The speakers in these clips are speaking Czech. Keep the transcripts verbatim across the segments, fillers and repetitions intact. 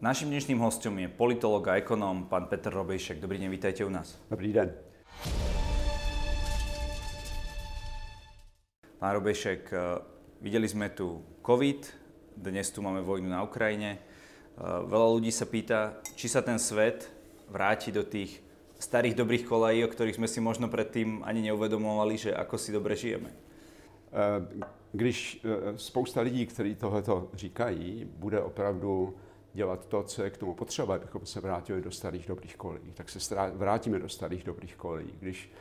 Naším dnešným hosťom je politolog a ekonóm pán Petr Robejšek. Dobrý deň, vítajte u nás. Dobrý deň. Pán Robejšek, videli sme tu COVID, dnes tu máme vojnu na Ukrajine. Veľa ľudí sa pýta, či sa ten svet vráti do tých starých dobrých kolají, o ktorých sme si možno predtým ani neuvedomovali, že ako si dobre žijeme. Když spousta lidí, kteří tohleto říkají, bude opravdu dělat to, co je k tomu potřeba, abychom se vrátili do starých dobrých kolejí, tak se vrátíme do starých dobrých kolejí. Když,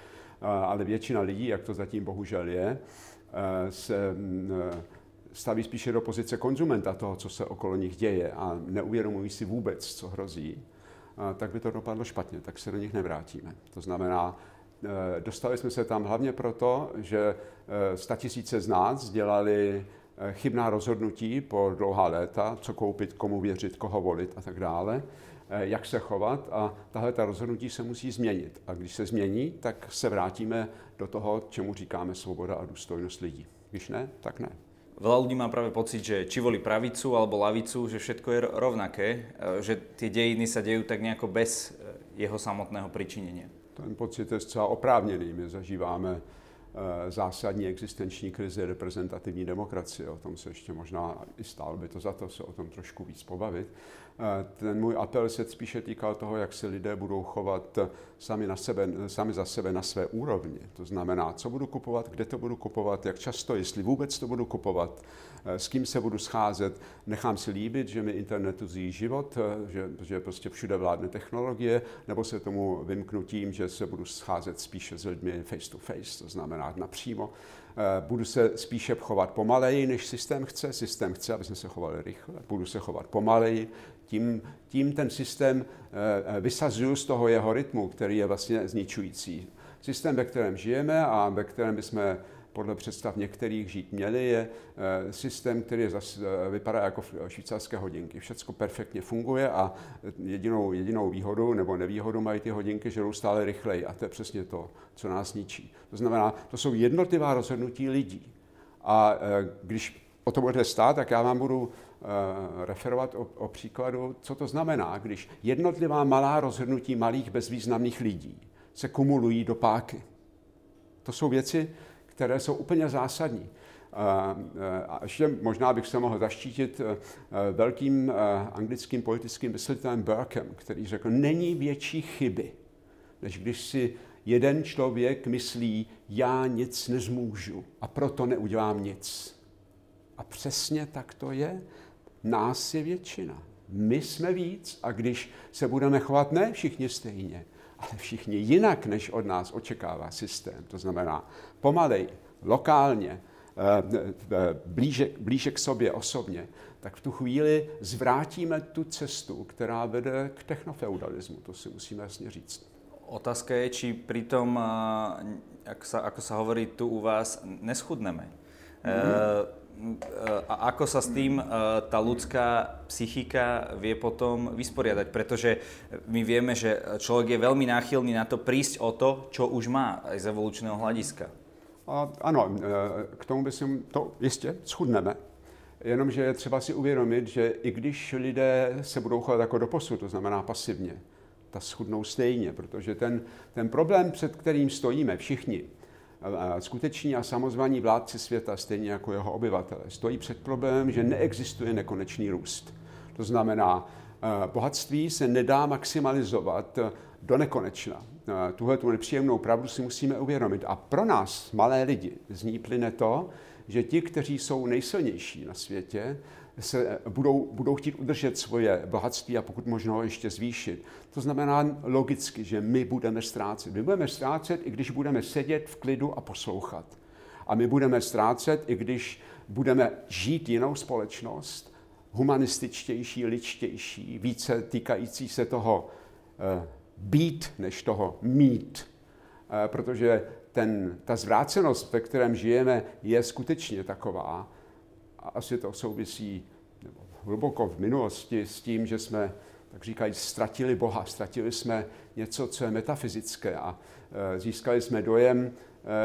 ale většina lidí, jak to zatím bohužel je, se staví spíše do pozice konzumenta toho, co se okolo nich děje a neuvědomují si vůbec, co hrozí, tak by to dopadlo špatně, tak se do nich nevrátíme. To znamená, dostali jsme se tam hlavně proto, že statisíce z nás dělali chybná rozhodnutí po dlouhá léta, co koupit, komu věřit, koho volit a tak dále, jak se chovat, a tahle ta rozhodnutí se musí změnit. A když se změní, tak se vrátíme do toho, čemu říkáme svoboda a důstojnost lidí. Když ne, tak ne. Veľa ľudí má práve pocit, že či volí pravicu alebo lavicu, že všetko je rovnaké, že tie dejiny sa dejú tak nejako bez jeho samotného pričinenia. Ten pocit je zcela oprávněný. My zažíváme zásadní existenční krizi reprezentativní demokracie. O tom se ještě možná i stálo by to za to se o tom trošku víc pobavit. Ten můj apel se spíše týkal toho, jak se lidé budou chovat sami, na sebe, sami za sebe na své úrovni. To znamená, co budu kupovat, kde to budu kupovat, jak často, jestli vůbec to budu kupovat, s kým se budu scházet. Nechám si líbit, že mi internetu zjí život, že, že prostě všude vládne technologie, nebo se tomu vymknu tím, že se budu scházet spíše s lidmi face to face, to znamená napřímo. Budu se spíše chovat pomaleji, než systém chce. Systém chce, aby jsme se chovali rychle. Budu se chovat pomaleji. Tím, tím ten systém vysazuju z toho jeho rytmu, který je vlastně zničující. Systém, ve kterém žijeme a ve kterém bychom podle představ některých žít měli, je systém, který je zas, vypadá jako švýcarské hodinky. Všecko perfektně funguje a jedinou, jedinou výhodou nebo nevýhodou mají ty hodinky, že jdou stále rychleji, a to je přesně to, co nás ničí. To znamená, to jsou jednotlivá rozhodnutí lidí. A když o to bude stát, tak já vám budu referovat o, o příkladu, co to znamená, když jednotlivá malá rozhodnutí malých bezvýznamných lidí se kumulují do páky. To jsou věci, které jsou úplně zásadní. A ještě možná bych se mohl zaštítit velkým anglickým politickým myslitelem Burkem, který řekl, není větší chyby, než když si jeden člověk myslí, já nic nezmůžu a proto neudělám nic. A přesně tak to je. Nás je většina. My jsme víc, a když se budeme chovat ne všichni stejně, ale všichni jinak, než od nás očekává systém. To znamená pomalej, lokálně, blíže, blíže k sobě osobně, tak v tu chvíli zvrátíme tu cestu, která vede k technofeudalismu. To si musíme jasně říct. Otázka je, či pritom, jak sa, ako sa hovorí tu u vás, neschudneme. Mm-hmm. A ako sa s tým tá ľudská psychika vie potom vysporiadať? Pretože my vieme, že človek je veľmi náchylný na to prísť o to, čo už má aj z evolučného hľadiska. A, ano, k tomu by si to jistě schudneme. Jenomže je třeba si uvědomit, že i když lidé se budou chovat jako doposud, to znamená pasivně, ta schudnou stejně, protože ten, ten problém, před kterým stojíme všichni, skuteční a samozvaní vládci světa, stejně jako jeho obyvatele, stojí před problémem, že neexistuje nekonečný růst. To znamená, bohatství se nedá maximalizovat do nekonečna. Tuhle tu nepříjemnou pravdu si musíme uvědomit. A pro nás, malé lidi, z ní plyne to, že ti, kteří jsou nejsilnější na světě, se budou, budou chtít udržet svoje bohatství a pokud možno ho ještě zvýšit. To znamená logicky, že my budeme ztrácet. My budeme ztrácet, i když budeme sedět v klidu a poslouchat. A my budeme ztrácet, i když budeme žít jinou společnost, humanističtější, lidštější, více týkající se toho eh, být, než toho mít. Eh, protože ten, ta zvrácenost, ve kterém žijeme, je skutečně taková, a asi to souvisí nebo hluboko v minulosti s tím, že jsme, tak říkají, ztratili Boha, ztratili jsme něco, co je metafyzické, a e, získali jsme dojem,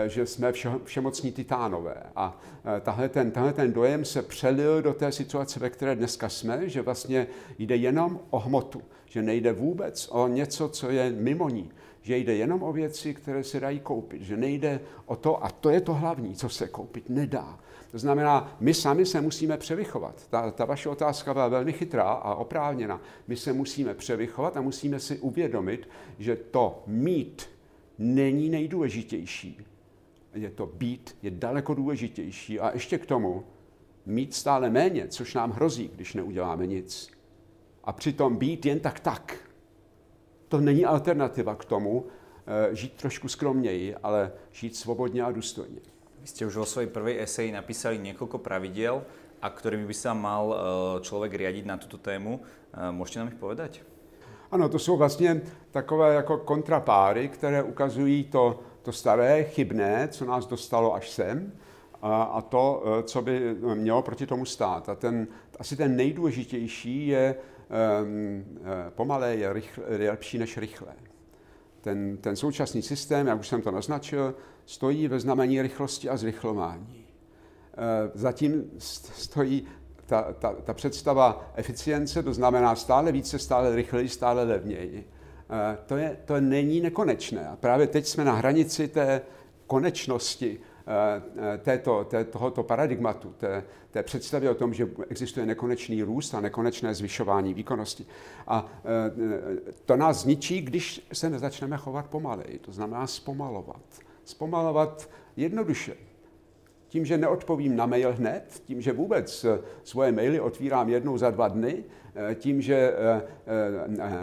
že jsme všemocní titánové. A tahle ten, tahle ten dojem se přelil do té situace, ve které dneska jsme, že vlastně jde jenom o hmotu, že nejde vůbec o něco, co je mimo ní, že jde jenom o věci, které se dají koupit, že nejde o to, a to je to hlavní, co se koupit nedá. To znamená, my sami se musíme převychovat. Ta, ta vaše otázka byla velmi chytrá a oprávněná. My se musíme převychovat a musíme si uvědomit, že to mít není nejdůležitější. Je to být, je daleko důležitější. A ještě k tomu mít stále méně, což nám hrozí, když neuděláme nic. A přitom být jen tak tak. To není alternativa k tomu, e, žít trošku skromněji, ale žít svobodně a důstojně. Vy ste už vo svojej prvej eseji napísali niekoľko pravidiel, a ktorými by sa mal človek riadiť na túto tému. Môžete nám ich povedať? Ano, to sú vlastne takové ako kontrapáry, ktoré ukazujú to, to staré, chybné, co nás dostalo až sem, a, a to, co by mělo proti tomu stát. A ten, asi ten nejdůležitější je um, pomalé je, rychle, je lepší než rychlé. Ten, ten současný systém, jak už jsem to naznačil, stojí ve znamení rychlosti a zrychlování. Zatím stojí ta, ta, ta představa eficience, to znamená stále více, stále rychleji, stále levněji. To, je, to není nekonečné. A právě teď jsme na hranici té konečnosti této, té, tohoto paradigmatu, té, té představy o tom, že existuje nekonečný růst a nekonečné zvyšování výkonnosti. A to nás zničí, když se nezačneme chovat pomaleji, to znamená zpomalovat. Zpomalovat jednoduše. Tím, že neodpovím na mail hned, tím, že vůbec svoje maily otvírám jednou za dva dny, tím, že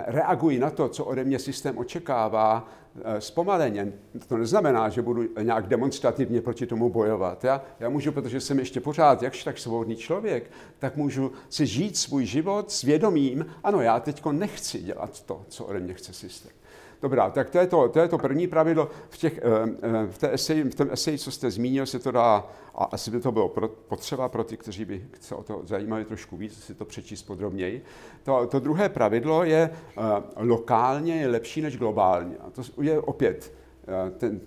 reaguji na to, co ode mě systém očekává, zpomaleně. To neznamená, že budu nějak demonstrativně proti tomu bojovat. Já, já můžu, protože jsem ještě pořád jakž tak svobodný člověk, tak můžu si žít svůj život s vědomím, ano, já teďko nechci dělat to, co ode mě chce systém. Dobrá, tak to je to, to je to první pravidlo. V, těch, v, té eseji, v tom eseji, co jste zmínil, se to dá, a asi by to bylo potřeba pro ty, kteří by se o to zajímali trošku víc, si to přečíst podrobněji. To, to druhé pravidlo je lokálně je lepší než globálně. A to je opět ten,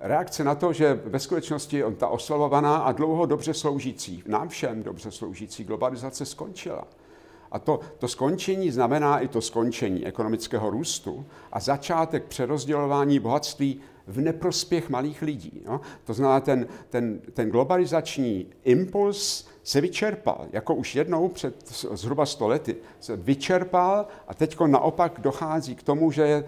reakce na to, že ve skutečnosti ta oslavovaná a dlouho dobře sloužící, nám všem dobře sloužící globalizace skončila. A to, to skončení znamená i to skončení ekonomického růstu a začátek přerozdělování bohatství v neprospěch malých lidí. No? To znamená, ten, ten, ten globalizační impuls se vyčerpal, jako už jednou před zhruba sto lety se vyčerpal a teďko naopak dochází k tomu, že e,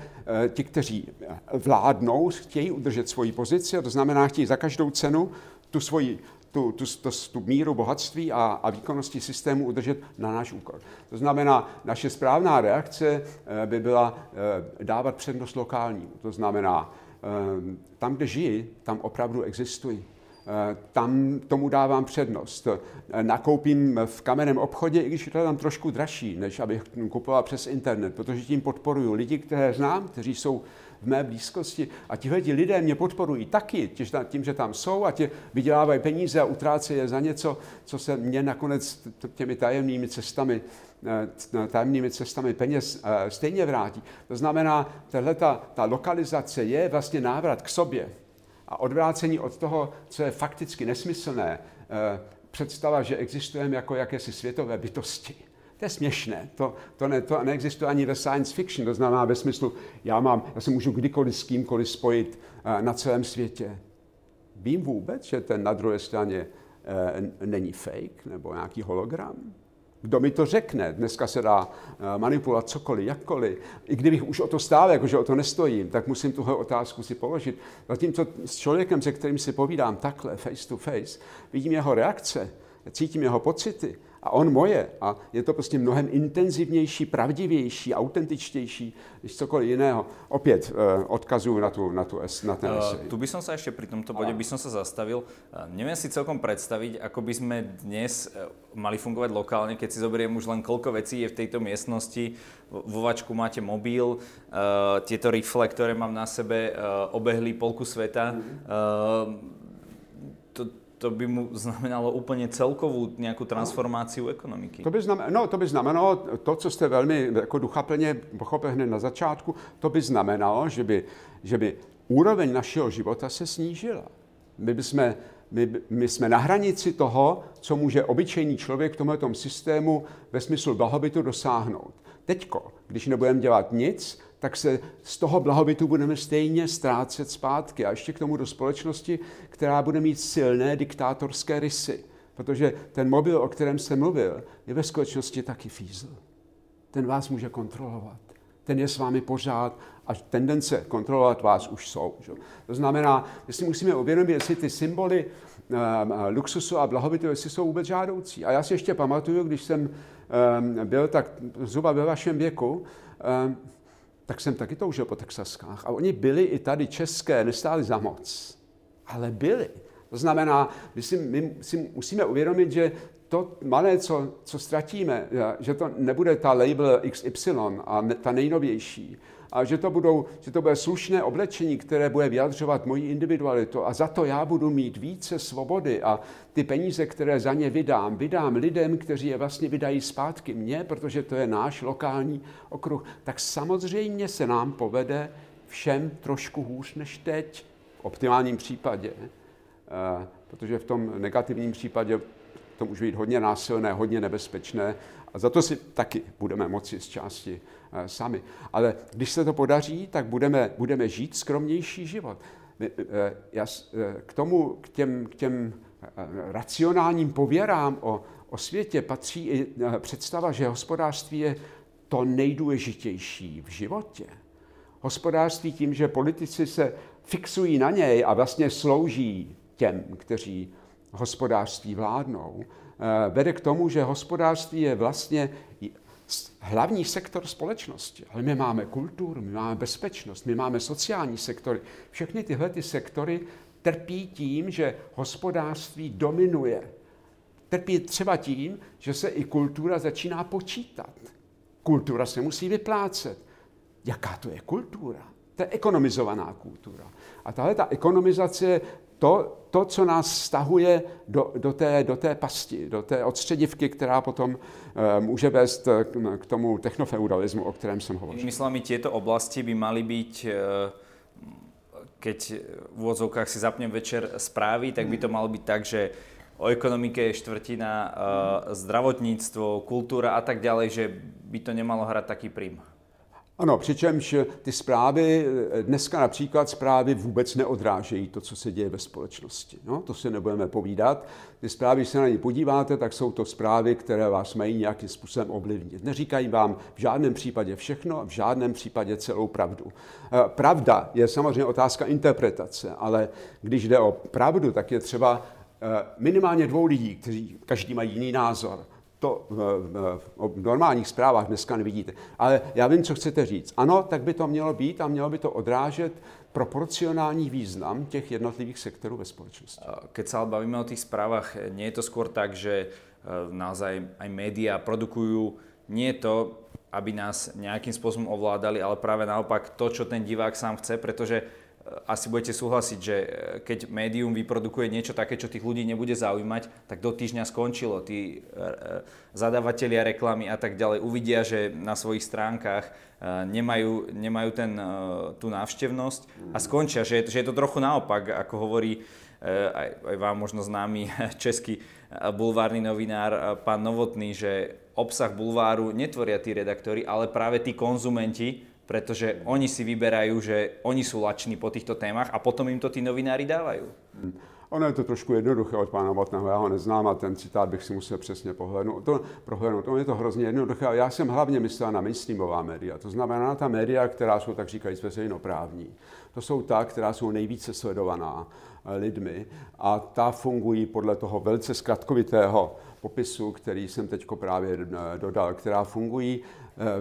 ti, kteří vládnou, chtějí udržet svoji pozici, a to znamená, chtějí za každou cenu tu svoji Tu, tu, tu, tu míru bohatství a, a výkonnosti systému udržet na náš úkor. To znamená, naše správná reakce by byla dávat přednost lokálnímu. To znamená, tam, kde žiji, tam opravdu existují. Tam tomu dávám přednost. Nakoupím v kamenném obchodě, i když je to tam trošku dražší, než abych kupoval přes internet, protože tím podporuju lidi, které znám, kteří jsou v mé blízkosti. A tihleti lidé mě podporují taky tím, že tam jsou a tě vydělávají peníze a utrácejí je za něco, co se mě nakonec těmi tajemnými cestami, tajemnými cestami peněz stejně vrátí. To znamená, tahleta, ta lokalizace je vlastně návrat k sobě a odvrácení od toho, co je fakticky nesmyslné, představa, že existujeme jako jakési světové bytosti. To je směšné, to, to, ne, to neexistuje ani ve science fiction, to znamená ve smyslu, já, mám, já se můžu kdykoliv s kýmkoliv spojit na celém světě. Vím vůbec, že ten na druhé straně není fake nebo nějaký hologram? Kdo mi to řekne? Dneska se dá manipulovat cokoliv, jakkoliv. I kdybych už o to stál, jakože o to nestojím, tak musím tuhle otázku si položit. Zatímco s člověkem, se kterým si povídám takhle, face to face, vidím jeho reakce, cítím jeho pocity a on moje. A je to prostě mnohem intenzivnější, pravdivější, autentičtější než cokoliv jiného. Opět eh, odkazuju na, tu, na, tu, na ten esej. Uh, tu by som sa ešte pri tomto bode by som sa zastavil. Neviem si celkom predstaviť, ako by sme dnes mali fungovať lokálne, keď si zoberiem už len koľko vecí je v tejto miestnosti. Vo vačku máte mobil, uh, tieto rifle, ktoré mám na sebe, uh, obehli polku sveta. Uh, to by mu znamenalo úplne celkovú nejakú transformáciu ekonomiky. To by znamenalo, no, to by znamenalo to, co ste veľmi ako duchaplne pochopili na začátku, to by znamenalo, že by, že by úroveň našeho života se snížila. My, bychom, my, my jsme na hranici toho, co může obyčejný člověk v tomhletom systému ve smyslu blahobytu dosáhnout. Teďko, když nebudeme dělat nic, tak se z toho blahobytu budeme stejně ztrácet zpátky. A ještě k tomu do společnosti, která bude mít silné diktátorské rysy. Protože ten mobil, o kterém jsem mluvil, je ve skutečnosti taky fízl. Ten vás může kontrolovat. Ten je s vámi pořád a tendence kontrolovat vás už jsou. Že? To znamená, my si musíme uvědomit, jestli ty symboly um, luxusu a blahobytu, jestli jsou vůbec žádoucí. A já si ještě pamatuju, když jsem um, byl tak zhruba ve vašem věku, um, tak jsem taky toužil po Texaskách. A oni byli i tady české, nestáli za moc, ale byli. To znamená, my si, my si musíme uvědomit, že to malé, co, co ztratíme, že to nebude ta label iks ypsilon a ne, ta nejnovější, a že to, budou, že to bude slušné oblečení, které bude vyjadřovat moji individualitu a za to já budu mít více svobody a ty peníze, které za ně vydám, vydám lidem, kteří je vlastně vydají zpátky mně, protože to je náš lokální okruh, tak samozřejmě se nám povede všem trošku hůř než teď, v optimálním případě, protože v tom negativním případě to může být hodně násilné, hodně nebezpečné a za to si taky budeme moci z části sami. Ale když se to podaří, tak budeme, budeme žít skromnější život. Já k tomu, k těm, k těm racionálním pověrám o, o světě patří i představa, že hospodářství je to nejdůležitější v životě. Hospodářství tím, že politici se fixují na něj a vlastně slouží těm, kteří hospodářství vládnou, vede k tomu, že hospodářství je vlastně hlavní sektor společnosti. Ale my máme kulturu, my máme bezpečnost, my máme sociální sektory. Všechny tyhle ty sektory trpí tím, že hospodářství dominuje. Trpí třeba tím, že se i kultura začíná počítat. Kultura se musí vyplácet. Jaká to je kultura? To je ekonomizovaná kultura. A tahle ta ekonomizace To, to, co nás stahuje do, do, té, do té pasti, do té odstředivky, která potom e, může vést k, k tomu technofeudalismu, o kterém jsem hovořil. Myslami tieto oblasti by mali byť, keď v úvodzovkách si zapnem večer správy, tak by to malo byť tak, že o ekonomike je štvrtina, e, zdravotníctvo, kultúra a tak ďalej, že by to nemalo hrať taký prím. Ano, přičemž ty zprávy, dneska například zprávy vůbec neodrážejí to, co se děje ve společnosti. No, to si nebudeme povídat. Ty zprávy, když se na ně podíváte, tak jsou to zprávy, které vás mají nějakým způsobem ovlivnit. Neříkají vám v žádném případě všechno a v žádném případě celou pravdu. Pravda je samozřejmě otázka interpretace, ale když jde o pravdu, tak je třeba minimálně dvou lidí, kteří každý mají jiný názor. To v, v, v normálních zprávách dneska nevidíte. Ale já vím, co chcete říct. Ano, tak by to mělo být a mělo by to odrážet proporcionální význam těch jednotlivých sektorů ve společnosti. Keď sa bavíme o tých správach, nie je to skôr tak, že naozaj aj médiá produkujú nie to, aby nás nejakým spôsobom ovládali, ale práve naopak to, čo ten divák sám chce, pretože asi budete súhlasiť, že keď médium vyprodukuje niečo také, čo tých ľudí nebude zaujímať, tak do týždňa skončilo. Tí zadavatelia reklamy a tak ďalej uvidia, že na svojich stránkach nemajú, nemajú ten, tú návštevnosť a skončia, že, že je to trochu naopak, ako hovorí aj, aj vám možno známy český bulvárny novinár pán Novotný, že obsah bulváru netvoria tí redaktori, ale práve tí konzumenti, pretože oni si vyberajú, že oni sú lační po týchto témach a potom im to tí novinári dávajú. Hmm. Ono je to trošku jednoduché od pána Novotného, já ho neznám a ten citát bych si musel přesně pohlednout. To, prohlédnout. Ono je to hrozně jednoduché a já jsem hlavně myslel na mainstreamová média. To znamená ta média, která jsou tak říkajíc veřejnoprávní. To jsou ta, která jsou nejvíce sledovaná lidmi a ta fungují podle toho velice zkratkovitého popisu, který jsem teď právě dodal, která fungují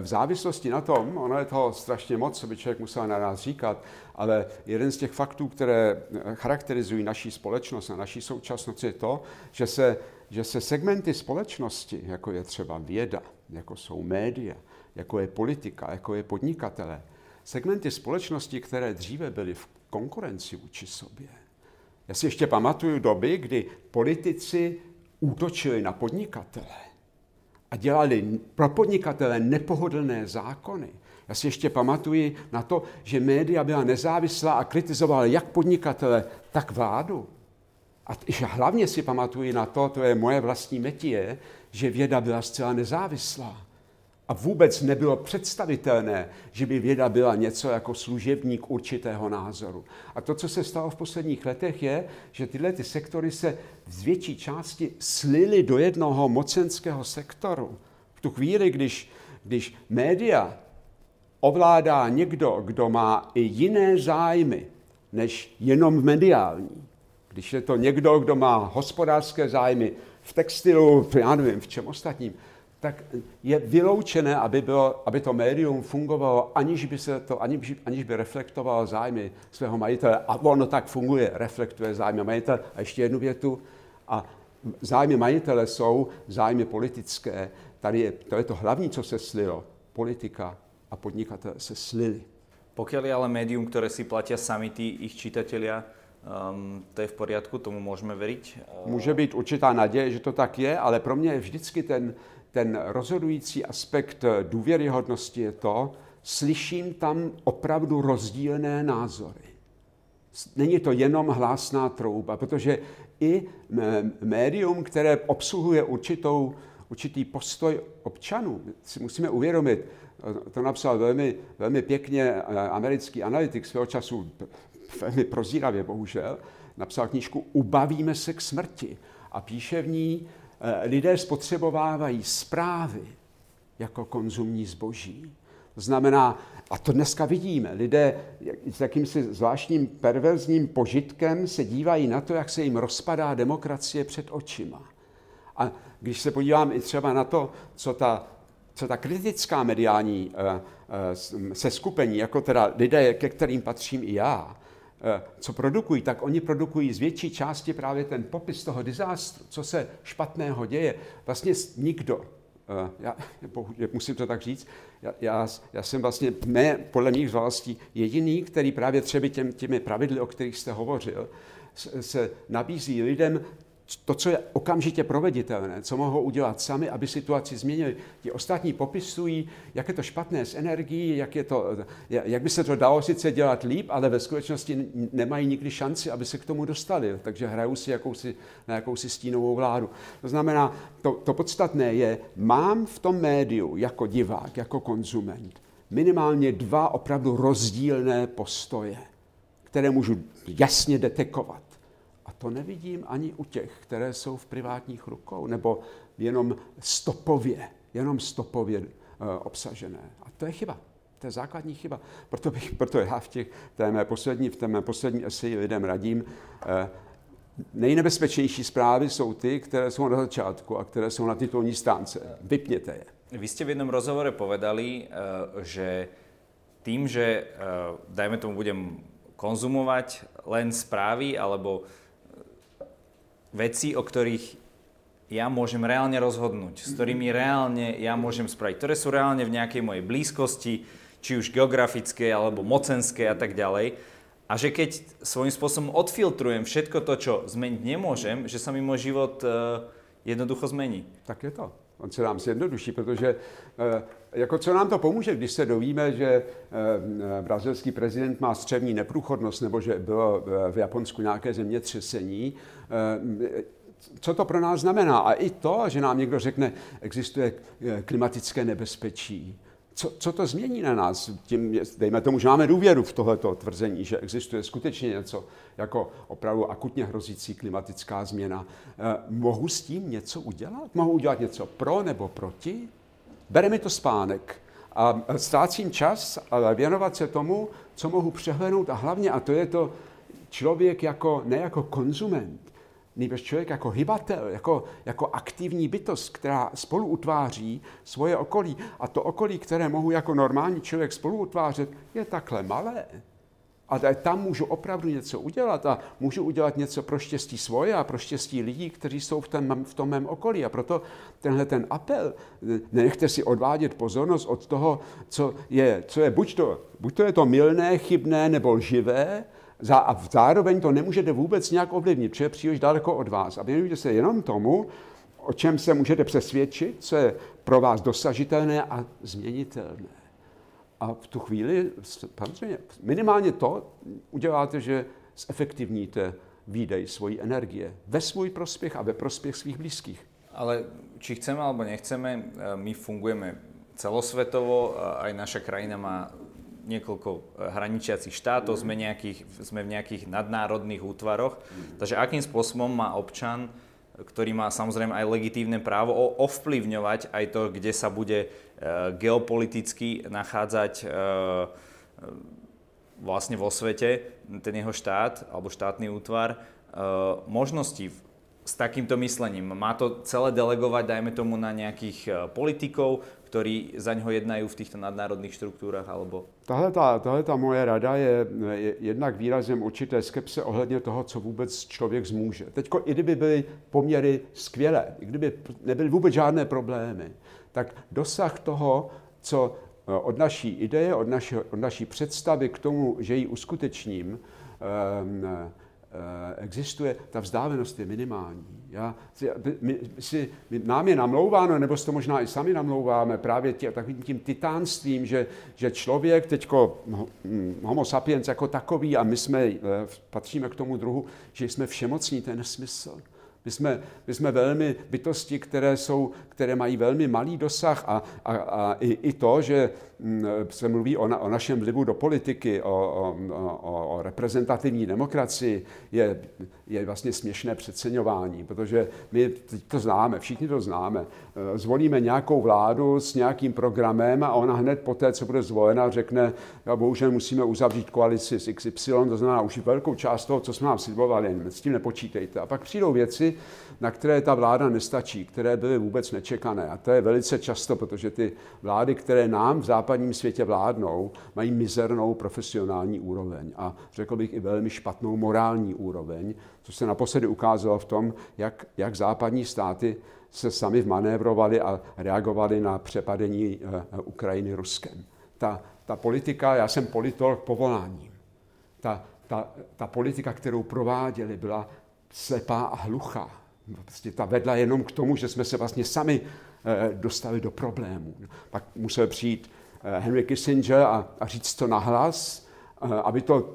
v závislosti na tom, ono je toho strašně moc, co by člověk musel na nás říkat, ale jeden z těch faktů, které charakterizují naši společnost a naši současnost, je to, že se, že se segmenty společnosti, jako je třeba věda, jako jsou média, jako je politika, jako je podnikatele, segmenty společnosti, které dříve byly v konkurenci vůči sobě. Já si ještě pamatuju doby, kdy politici útočili na podnikatele a dělali pro podnikatele nepohodlné zákony. Já si ještě pamatuji na to, že média byla nezávislá a kritizovala jak podnikatele, tak vládu. A hlavně si pamatuji na to, to je moje vlastní métier, že věda byla zcela nezávislá. A vůbec nebylo představitelné, že by věda byla něco jako služebník určitého názoru. A to, co se stalo v posledních letech, je, že tyhle ty sektory se z větší části slily do jednoho mocenského sektoru. V tu chvíli, když, když média ovládá někdo, kdo má i jiné zájmy, než jenom mediální, když je to někdo, kdo má hospodářské zájmy v textilu, já nevím, v čem ostatním, tak je vyloučené, aby, bylo, aby to médium fungovalo, aniž by, se to, aniž, aniž by reflektovalo zájmy svého majitele. A ono tak funguje, reflektuje zájmy majitele. A ještě jednu větu. A zájmy majitele jsou zájmy politické. Tady je to, je to hlavní, co se slilo. Politika a podnikatele se slili. Pokiaľ je ale médium, ktoré si platia sami tí ich čitatelia, Um, to je v poriadku, tomu môžeme veriť? Môže byť určitá naděje, že to tak je, ale pro mě je vždycky ten, ten rozhodující aspekt důvěryhodnosti je to, slyším tam opravdu rozdílné názory. Není to jenom hlásná trouba, protože i médium, které obsluhuje určitou, určitý postoj občanů, si musíme uvědomit, to napsal velmi, velmi pěkně americký analytik svého času, velmi prozíravě, bohužel, napsal knížku Ubavíme se k smrti a píše v ní, lidé spotřebovávají zprávy jako konzumní zboží. To znamená, a to dneska vidíme, lidé s jakýmsi zvláštním perverzním požitkem se dívají na to, jak se jim rozpadá demokracie před očima. A když se podívám i třeba na to, co ta co ta kritická mediální seskupení, jako teda lidé, ke kterým patřím i já, co produkují, tak oni produkují z větší části právě ten popis toho dizastru, co se špatného děje. Vlastně nikdo, já, musím to tak říct, já, já, já jsem vlastně mé, podle mých znalostí jediný, který právě třeba těm, těmi pravidly, o kterých jste hovořil, se, se nabízí lidem to, co je okamžitě proveditelné, co mohou udělat sami, aby situaci změnili. Ti ostatní popisují, jak je to špatné s energií, jak, je to, jak by se to dalo sice dělat líp, ale ve skutečnosti nemají nikdy šanci, aby se k tomu dostali. Takže hrajou si jakousi, na jakousi stínovou vládu. To znamená, to, to podstatné je, mám v tom médiu jako divák, jako konzument minimálně dva opravdu rozdílné postoje, které můžu jasně detekovat. A to nevidím ani u těch, které jsou v privátních rukou, nebo jenom stopově, jenom stopově uh, obsažené. A to je chyba, to je základní chyba. Proto, bych, proto já v, těch, té mé poslední, v té mé poslední eseji lidem radím, uh, nejnebezpečnější zprávy jsou ty, které jsou na začátku a které jsou na titulní stránce. Vypněte je. Vy jste v jednom rozhovore povedali, uh, že tím, že uh, dajme tomu budem konzumovat len zprávy, alebo veci, o ktorých ja môžem reálne rozhodnúť, s ktorými reálne ja môžem spraviť, ktoré sú reálne v nejakej mojej blízkosti, či už geografickej, alebo mocenskej a tak ďalej. A že keď svojím spôsobom odfiltrujem všetko to, čo zmeniť nemôžem, že sa mi môj život uh, jednoducho zmení. Tak je to. On se nám zjednoduší, protože jako co nám to pomůže, když se dovíme, že brazilský prezident má střevní neprůchodnost nebo že bylo v Japonsku nějaké zemětřesení. Co to pro nás znamená? A i to, že nám někdo řekne, existuje klimatické nebezpečí. Co, co to změní na nás? Tím, dejme tomu, že máme důvěru v tohleto tvrzení, že existuje skutečně něco jako opravdu akutně hrozící klimatická změna. Eh, mohu s tím něco udělat? Mohu udělat něco pro nebo proti? Bere mi to spánek a ztrácím čas, ale věnovat se tomu, co mohu přehlédnout a hlavně, a to je to člověk jako, ne jako konzument, nýbrž člověk jako hybatel, jako, jako aktivní bytost, která spolu utváří svoje okolí. A to okolí, které mohu jako normální člověk spolu utvářet, je takhle malé. A tam můžu opravdu něco udělat a můžu udělat něco pro štěstí svoje a pro štěstí lidí, kteří jsou v, ten, v tom mém okolí. A proto tenhle ten apel, nenechte si odvádět pozornost od toho, co je, co je buď, to, buď to je to mylné, chybné nebo lživé, a zároveň to nemůžete vůbec nějak ovlivnit, protože je příliš daleko od vás. A věnujte se jenom tomu, o čem se můžete přesvědčit, co je pro vás dosažitelné a změnitelné. A v tu chvíli, samozřejmě, minimálně to uděláte, že zefektivníte výdej svojí energie ve svůj prospěch a ve prospěch svých blízkých. Ale či chceme alebo nechceme, my fungujeme celosvetovo, aj naša krajina má niekoľko hraničiacich štátov, sme, nejakých, sme v nejakých nadnárodných útvaroch. Takže akým spôsobom má občan, ktorý má samozrejme aj legitívne právo ovplyvňovať aj to, kde sa bude geopoliticky nachádzať vlastne vo svete, ten jeho štát alebo štátny útvar, možnosti s takýmto myslením. Má to celé delegovať, dajme tomu, na nejakých politikov, ktorí za ňoho jednajú v týchto nadnárodných štruktúrach, alebo... Tahle ta moje rada je, je jednak výrazem určité skepse ohledně toho, co vůbec člověk zmůže. Teďko, i kdyby byly poměry skvělé, i kdyby nebyly vůbec žádné problémy, tak dosah toho, co od naší ideje, od naší, od naší představy k tomu, že ji uskutečním, um, existuje, ta vzdálenost je minimální. Já, my, si, my, nám je namlouváno, nebo si to možná i sami namlouváme, právě tě, takovým tím titánstvím, že, že člověk, teďko homo sapiens jako takový, a my jsme, patříme k tomu druhu, že jsme všemocní, to je nesmysl. My jsme, my jsme velmi bytosti, které, jsou, které mají velmi malý dosah a, a, a i, i to, že se mluví o, na, o našem vlivu do politiky, o, o, o, o reprezentativní demokracii, je, je vlastně směšné přeceňování, protože my to známe, všichni to známe. Zvolíme nějakou vládu s nějakým programem a ona hned poté, co bude zvolena, řekne, že bohužel musíme uzavřít koalici s iks ypsilon, to znamená už velkou část toho, co jsme vám slibovali, s tím nepočítejte. A pak přijdou věci, na které ta vláda nestačí, které byly vůbec nečekané. A to je velice často, protože ty vlády, které nám v západním světě vládnou, mají mizernou profesionální úroveň a řekl bych i velmi špatnou morální úroveň, což se naposledy ukázalo v tom, jak, jak západní státy se sami vmanévrovali a reagovali na přepadení Ukrajiny Ruskem. Ta, ta politika, já jsem politolog povoláním, ta, ta, ta politika, kterou prováděli, byla slepá a hluchá. Vlastně ta vedla jenom k tomu, že jsme se vlastně sami dostali do problémů. Pak musel přijít Henry Kissinger a, a říct to nahlas, aby to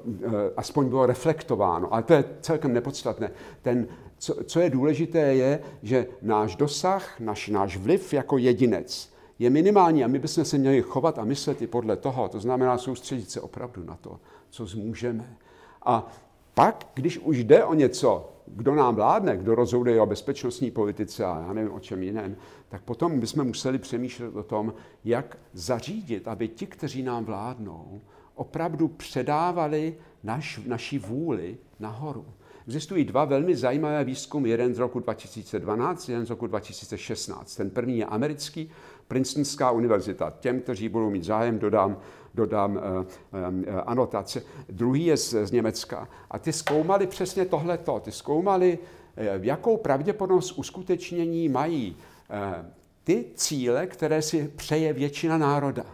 aspoň bylo reflektováno. Ale to je celkem nepodstatné. Ten, co, co je důležité, je, že náš dosah, naš, náš vliv jako jedinec je minimální a my bychom se měli chovat a myslet i podle toho. To znamená soustředit se opravdu na to, co zmůžeme. A pak, když už jde o něco, kdo nám vládne, kdo rozhoduje o bezpečnostní politice a já nevím o čem jiném, tak potom bychom museli přemýšlet o tom, jak zařídit, aby ti, kteří nám vládnou, opravdu předávali naš, naši vůli nahoru. Existují dva velmi zajímavé výzkumy, jeden z roku dva tisíce dvanáct, jeden z roku dva tisíce šestnáct. Ten první je americký, Princetonská univerzita. Těm, kteří budou mít zájem, dodám, dodám uh, uh, anotace. Druhý je z, z Německa. A ty zkoumali přesně tohleto. Ty zkoumali, uh, jakou pravděpodobnost uskutečnění mají uh, ty cíle, které si přeje většina národa.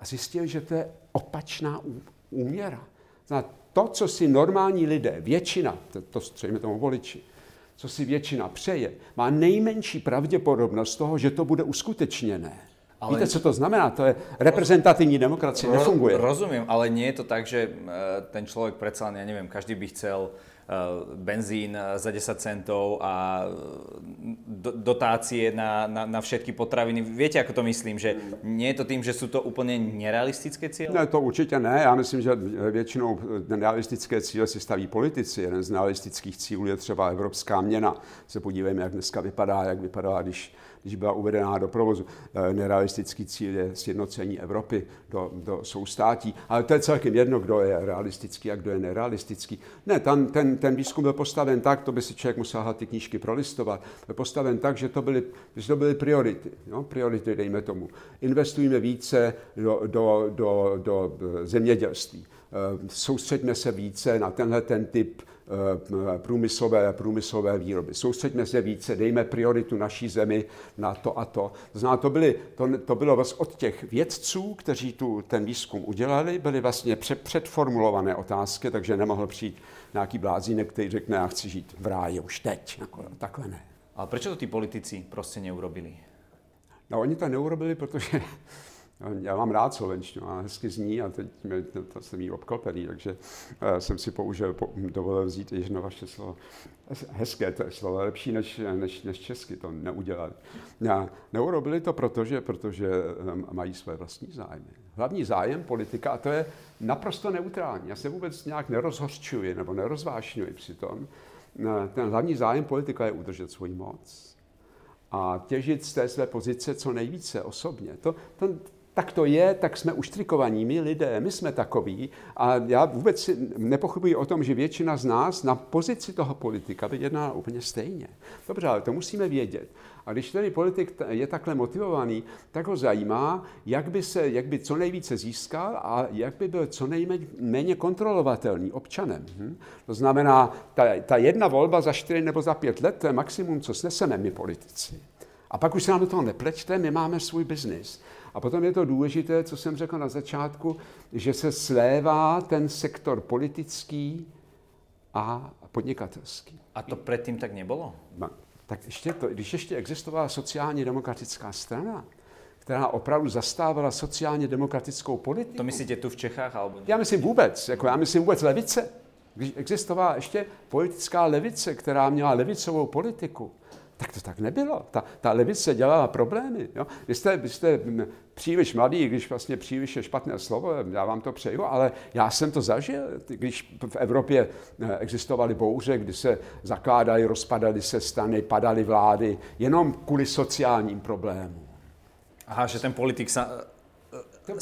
A zjistili, že to je opačná úměra. To, co si normální lidé, většina, to, to střejmě tomu voliči, co si většina přeje, má nejmenší pravděpodobnost toho, že to bude uskutečněné. Ale... Víte, co to znamená? To je reprezentativní demokracie, nefunguje. Rozumím, ale nie je to tak, že ten človek predsa, ja neviem, každý by chcel benzín za desať centov a dotácie na, na, na všetky potraviny. Viete, ako to myslím? Že nie je to tým, že sú to úplne nerealistické cieľe? No, to určite ne. Ja myslím, že většinou nerealistické cíle si staví politici. Jeden z nerealistických cílů je třeba evropská měna. Se podívejme, jak dneska vypadá, jak vypadá, když když byla uvedená do provozu. Nerealistický cíl je sjednocení Evropy do, do soustátí. Ale to je celkem jedno, kdo je realistický a kdo je nerealistický. Ne, tam, ten, ten výzkum byl postaven tak, to by si člověk musel ty knížky prolistovat, byl postaven tak, že to byly, že to byly priority. No, priority, dejme tomu. Investujeme více do, do, do, do zemědělství. Soustřeďme se více na tenhle ten typ průmyslové, průmyslové výroby. Soustřeďme se více, dejme prioritu naší zemi na to a to. To znamená, to, byly, to, to bylo vlastně od těch vědců, kteří tu, ten výzkum udělali, byly vlastně před, předformulované otázky, takže nemohl přijít nějaký blázínek, který řekne, já chci žít v ráji už teď. Takhle ne. A prečo to tí politici proste neurobili? No oni to neurobili, protože já mám rád slovenštinu, a hezky zní a teď mě, to jsem jí obklopený, takže uh, jsem si použil, po, dovolil vzít i na vaše slovo. Hezké to je slovo, lepší než, než, než česky to neudělali. A neurobili to, protože, protože mají své vlastní zájmy. Hlavní zájem politika, a to je naprosto neutrální, já se vůbec nějak nerozhořčuji nebo nerozvášňuji přitom, ten hlavní zájem politika je udržet svoji moc a těžit z té své pozice co nejvíce osobně. To, to, tak to je, tak jsme uštrikovaní my lidé, my jsme takoví a já vůbec nepochybuji o tom, že většina z nás na pozici toho politika by jednala úplně stejně. Dobře, ale to musíme vědět. A když tedy politik je takhle motivovaný, tak ho zajímá, jak by, se, jak by co nejvíce získal a jak by byl co nejméně kontrolovatelný občanem. Hm? To znamená, ta, ta jedna volba za čtyři nebo za pět let, to je maximum, co sneseme my politici. A pak už se nám do toho neplečte, my máme svůj biznis. A potom je to důležité, co jsem řekl na začátku, že se slévá ten sektor politický a podnikatelský. A to předtím tak nebylo? No, tak ještě to, když ještě existovala sociálně demokratická strana, která opravdu zastávala sociálně demokratickou politiku. To myslíte tu v Čechách? Alebo... Já myslím vůbec, jako já myslím vůbec levice. Když existovala ještě politická levice, která měla levicovou politiku, tak to tak nebylo. Ta, ta levice dělala problémy. Jo? Vy jste, vy jste příliš mladý, když vlastně příliš je špatné slovo, já vám to přeju, ale já jsem to zažil, když v Evropě existovaly bouře, kdy se zakládaly, rozpadaly se strany, padaly vlády, jenom kvůli sociálním problémům. Aha, že ten politik sa...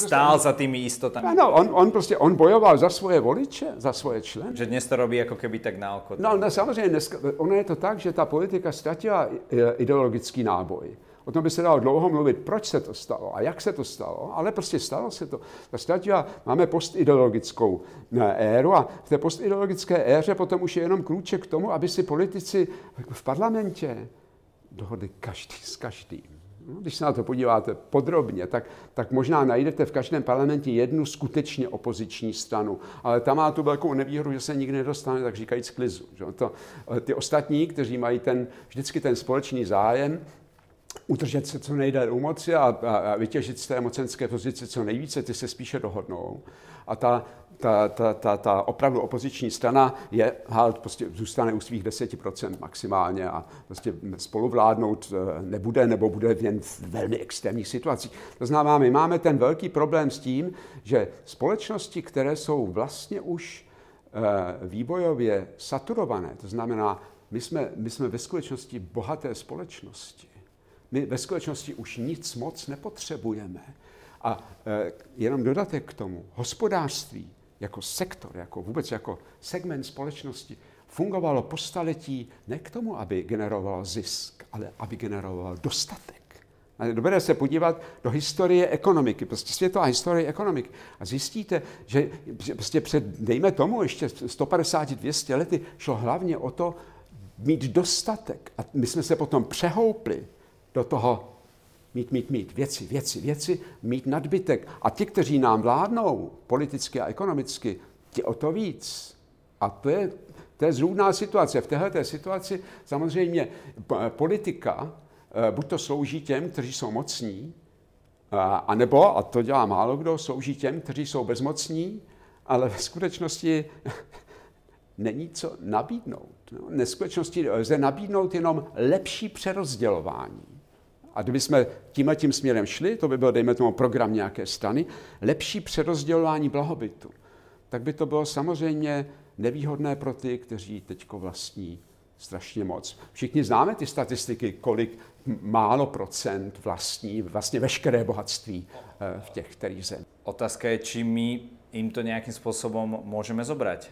stál za tými istotami. Áno, on, on proste, on bojoval za svoje voliče, za svoje členy. Že dnes to robí ako keby tak na oko. No, no samozrejme, dnes, ono je to tak, že tá politika stratila ideologický náboj. O tom by se dalo dlouho mluvit, proč se to stalo a jak se to stalo, ale prostě stalo se to. Ta ztratila, máme postideologickou éru a v té postideologické éře potom už je jenom klíček k tomu, aby si politici v parlamentě dohodli každý s každým. Když se na to podíváte podrobně, tak, tak možná najdete v každém parlamentě jednu skutečně opoziční stranu. Ale ta má tu velkou nevýhodu, že se nikdy nedostane, tak říkají z klizu. To, ty ostatní, kteří mají ten, vždycky ten společný zájem, udržet se co nejdéle u moci a, a, a vytěžit z té mocenské pozice co nejvíce, ty se spíše dohodnou. A ta, ta, ta, ta, ta opravdu opoziční strana je, halt, prostě zůstane u svých deset procent maximálně a prostě spoluvládnout nebude nebo bude jen v velmi extrémních situacích. To znamená, my máme ten velký problém s tím, že společnosti, které jsou vlastně už vývojově saturované, to znamená, my jsme, my jsme ve skutečnosti bohaté společnosti. My ve skutečnosti už nic moc nepotřebujeme. A e, jenom dodatek k tomu, hospodářství jako sektor, jako vůbec jako segment společnosti fungovalo po staletí ne k tomu, aby generovalo zisk, ale aby generovalo dostatek. A dobré se podívat do historie ekonomiky, prostě světová historie ekonomiky. A zjistíte, že prostě před, dejme tomu, ještě sto padesát až dvě stě lety šlo hlavně o to mít dostatek. A my jsme se potom přehoupli do toho mít, mít, mít, věci, věci, věci, mít nadbytek. A ti, kteří nám vládnou politicky a ekonomicky, ti o to víc. A to je, to je zrůdná situace. V téhleté situaci samozřejmě politika buď to slouží těm, kteří jsou mocní, anebo, a to dělá málo kdo, slouží těm, kteří jsou bezmocní, ale ve skutečnosti není co nabídnout. Ve skutečnosti lze nabídnout jenom lepší přerozdělování. A kdyby jsme tímhle tím směrem šli, to by byl, dejme tomu, program nějaké strany, lepší přerozdělování blahobytu, tak by to bylo samozřejmě nevýhodné pro ty, kteří teďko vlastní strašně moc. Všichni známe ty statistiky, kolik málo procent vlastní vlastně veškeré bohatství v těch, který zemí. Otázka je, či my jim to nějakým způsobem můžeme zobrať.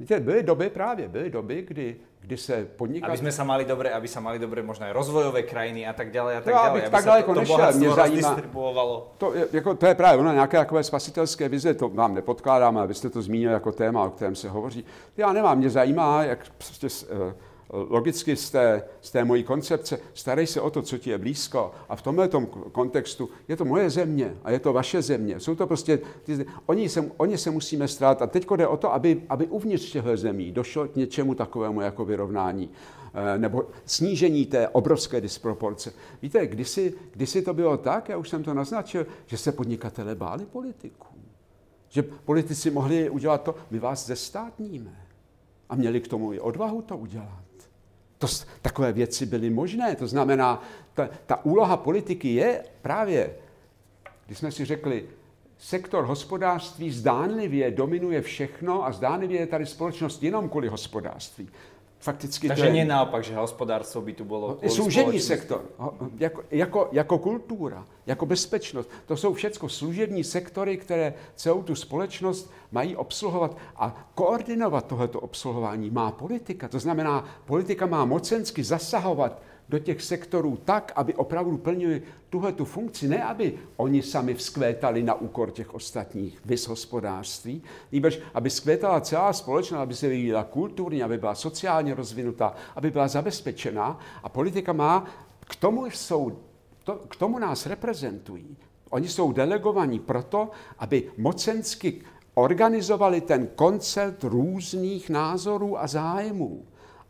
Víte, byly doby právě, byly doby, kdy, kdy se podnikali... Aby jsme se mali dobré, aby se mali dobré možná i rozvojové krajiny a tak dále a tak dále. No, aby tak daleko nešel, mě zajímá. To je, jako, to je právě ono, nějaké takové spasitelské vize, to vám nepodkládám, ale vy jste to zmínil jako téma, o kterém se hovoří. Já nemám, mě zajímá, jak prostě logicky z té, z té mojí koncepce, starej se o to, co ti je blízko. A v tomhletom kontextu je to moje země a je to vaše země. Jsou to prostě, ty, oni, se, oni se musíme starat. A teď jde o to, aby, aby uvnitř těchto zemí došlo k něčemu takovému jako vyrovnání nebo snížení té obrovské disproporce. Víte, kdysi, kdysi to bylo tak, já už jsem to naznačil, že se podnikatelé báli politiků. Že politici mohli udělat to, my vás zestátníme. A měli k tomu i odvahu to udělat. To, takové věci byly možné. To znamená, ta, ta úloha politiky je právě, když jsme si řekli, sektor hospodářství zdánlivě dominuje všechno a zdánlivě je tady společnost jenom kvůli hospodářství. Fakticky takže nie naopak, že hospodárstvo by tu bolo kvôli služební sektor, jako, jako, jako kultura, jako bezpečnost. To jsou všechno služební sektory, které celou tu společnost mají obsluhovat. A koordinovat tohleto obsluhování má politika. To znamená, politika má mocensky zasahovat do těch sektorů tak, aby opravdu plnili tuhletu funkci. Ne, aby oni sami vzkvétali na úkor těch ostatních vys hospodářství, nýbrž aby vzkvétala celá společnost, aby se vyvíjela kulturně, aby byla sociálně rozvinutá, aby byla zabezpečená. A politika má, k tomu, jsou, to, k tomu nás reprezentují. Oni jsou delegovaní proto, aby mocensky organizovali ten koncert různých názorů a zájmů.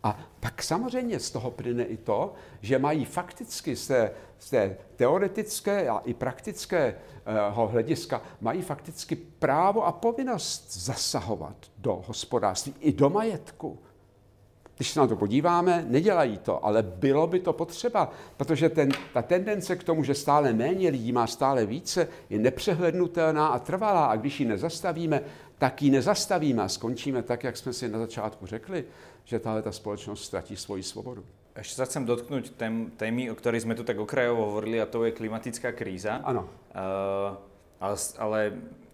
A pak samozřejmě z toho plyne i to, že mají fakticky z té, z té teoretické a i praktického hlediska mají fakticky právo a povinnost zasahovat do hospodářství i do majetku. Když se na to podíváme, nedělají to, ale bylo by to potřeba, protože ten, ta tendence k tomu, že stále méně lidí má stále více, je nepřehlednutelná a trvalá a když ji nezastavíme, tak ji nezastavíme a skončíme tak, jak jsme si na začátku řekli, že tahle ta společnost ztratí svoji svobodu. Ešte sa chcem dotknúť tém, témy, o ktorej sme tu tak okrajovo hovorili, a to je klimatická kríza. Áno. Uh, ale, ale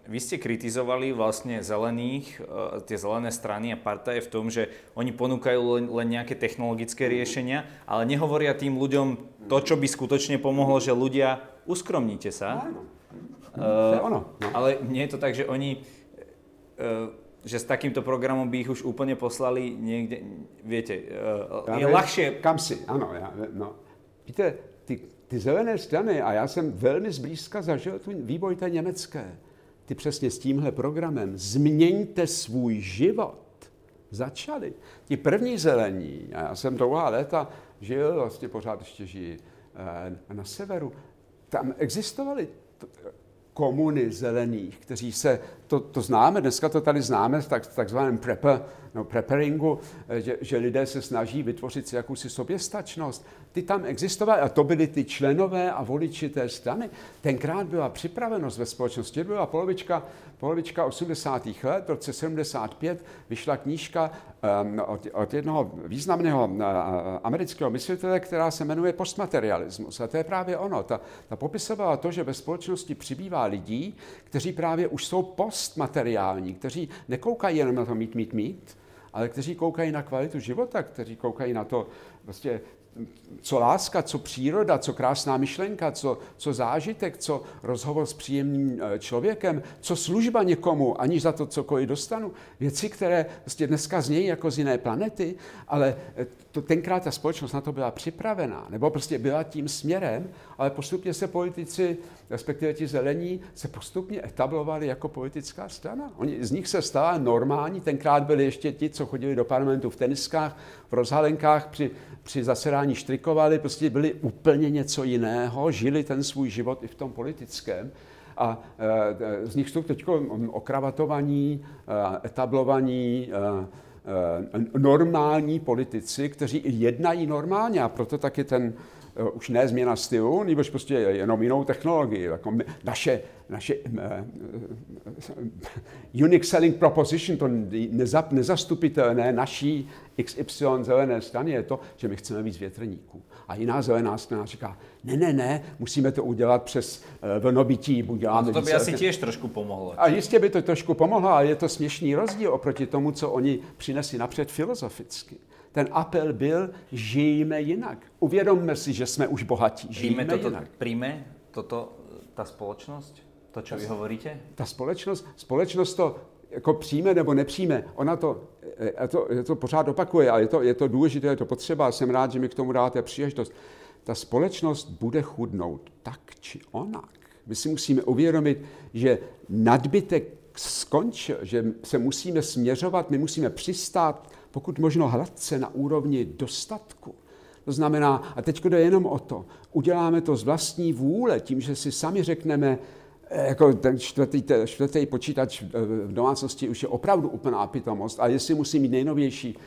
vy ste kritizovali vlastne zelených, uh, tie zelené strany a partaje v tom, že oni ponúkajú len, len nejaké technologické riešenia, ale nehovoria tým ľuďom to, čo by skutočne pomohlo, že ľudia, uskromnite sa. Áno. Uh, to je ono. No. Ale nie je to tak, že oni... Uh, že s takýmto programom by ich už úplne poslali niekde, viete, je ľahšie... Kam si, áno, ja, no. Víte, ty, ty zelené strany, a já jsem velmi zblízka zažil tu výboj té německé, ty přesně s tímhle programem Změňte svůj život začali. Ti první zelení, a já jsem dlouhá léta žil, vlastně pořád ještě žijí na severu, tam existovaly... T- komuny zelených, kteří se, to, to známe, dneska to tady známe, tak, takzvaném prepper, no, prepperingu, že, že lidé se snaží vytvořit si jakousi soběstačnost. Ty tam existovaly a to byly ty členové a voliči té strany. Tenkrát byla připravenost ve společnosti, byla polovička, polovička osmdesátých let, v roce sedmdesát pět vyšla knížka um, od, od jednoho významného uh, amerického myslitele, která se jmenuje Postmaterialismus. A to je právě ono. Ta, ta popisovala to, že ve společnosti přibývá lidí, kteří právě už jsou postmateriální, kteří nekoukají jenom na to mít, mít, mít, ale kteří koukají na kvalitu života, kteří koukají na to, vlastně, co láska, co příroda, co krásná myšlenka, co, co zážitek, co rozhovor s příjemným člověkem, co služba někomu, aniž za to cokoliv dostanu. Věci, které vlastně dneska znějí jako z jiné planety, ale to, tenkrát ta společnost na to byla připravená, nebo prostě byla tím směrem, ale postupně se politici, respektive ti zelení, se postupně etablovali jako politická strana. Oni, z nich se stala normální, tenkrát byli ještě ti, co chodili do parlamentu v teniskách, v rozhalenkách, při, při zasedání štrikovali, prostě byli úplně něco jiného, žili ten svůj život i v tom politickém. A e, z nich jsou teď okravatovaní, e, etablovaní, e, e, normální politici, kteří jednají normálně a proto taky ten, e, už ne změna stylu, nebož prostě jenom jinou technologii. Jako my, naše naše e, e, unique selling proposition, to neza, nezastupitelné naší iks ypsilon zelené strany je to, že my chceme víc větrníků. A jiná zelená strana říká, ne, ne, ne, musíme to udělat přes vlnobití. No to by více... asi těž trošku pomohlo. A jistě by to trošku pomohlo, ale je to směšný rozdíl oproti tomu, co oni přinesli napřed filozoficky. Ten apel byl, žijme jinak. Uvědomme si, že jsme už bohatí. Žijme toto jinak. Príme toto ta společnost? To, čo vy hovoríte? Tá spoločnosť, spoločnosť to jako přijme nebo nepřijme. Ona to, to, to pořád opakuje, ale je to, je to důležité, je to potřeba a jsem rád, že mi k tomu dáte příležitost. Ta společnost bude chudnout tak či onak. My si musíme uvědomit, že nadbytek skončil, že se musíme směřovat, my musíme přistát, pokud možno hladce na úrovni dostatku. To znamená, a teď jde jenom o to, uděláme to z vlastní vůle, tím, že si sami řekneme, jako ten čtvrtý, čtvrtý počítač v domácnosti už je opravdu úplná pitomost, a jestli musí mít nejnovější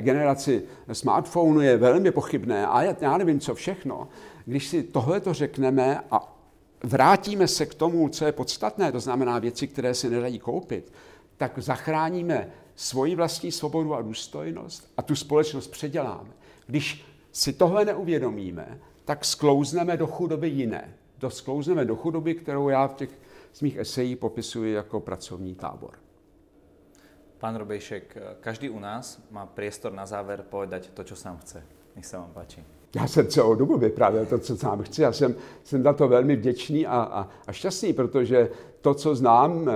generaci smartphonu, je velmi pochybné, a já nevím, co všechno. Když si tohleto řekneme a vrátíme se k tomu, co je podstatné, to znamená věci, které se nedají koupit, tak zachráníme svoji vlastní svobodu a důstojnost a tu společnost předěláme. Když si tohle neuvědomíme, tak sklouzneme do chudoby jiné. To sklouzneme do chudoby, kterou já v těch svých esejích popisuji jako pracovní tábor. Pán Robejšek, každý u nás má priestor na záver povedať to, čo sám chce. Nech sa vám páči. Já jsem celou dobu vyprávěl to, co sám chci. Já jsem, jsem za to velmi vděčný a, a, a šťastný, protože to, co znám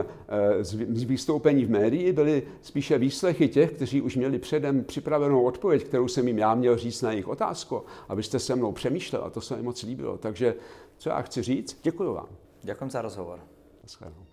z vystoupení v médii, byly spíše výslechy těch, kteří už měli předem připravenou odpověď, kterou jsem jim já měl říct na jejich otázku, abyste se mnou přemýšleli, a to se mi moc líbilo. Takže co já chci říct? Děkuji vám. Děkuji za rozhovor. Naschledanou.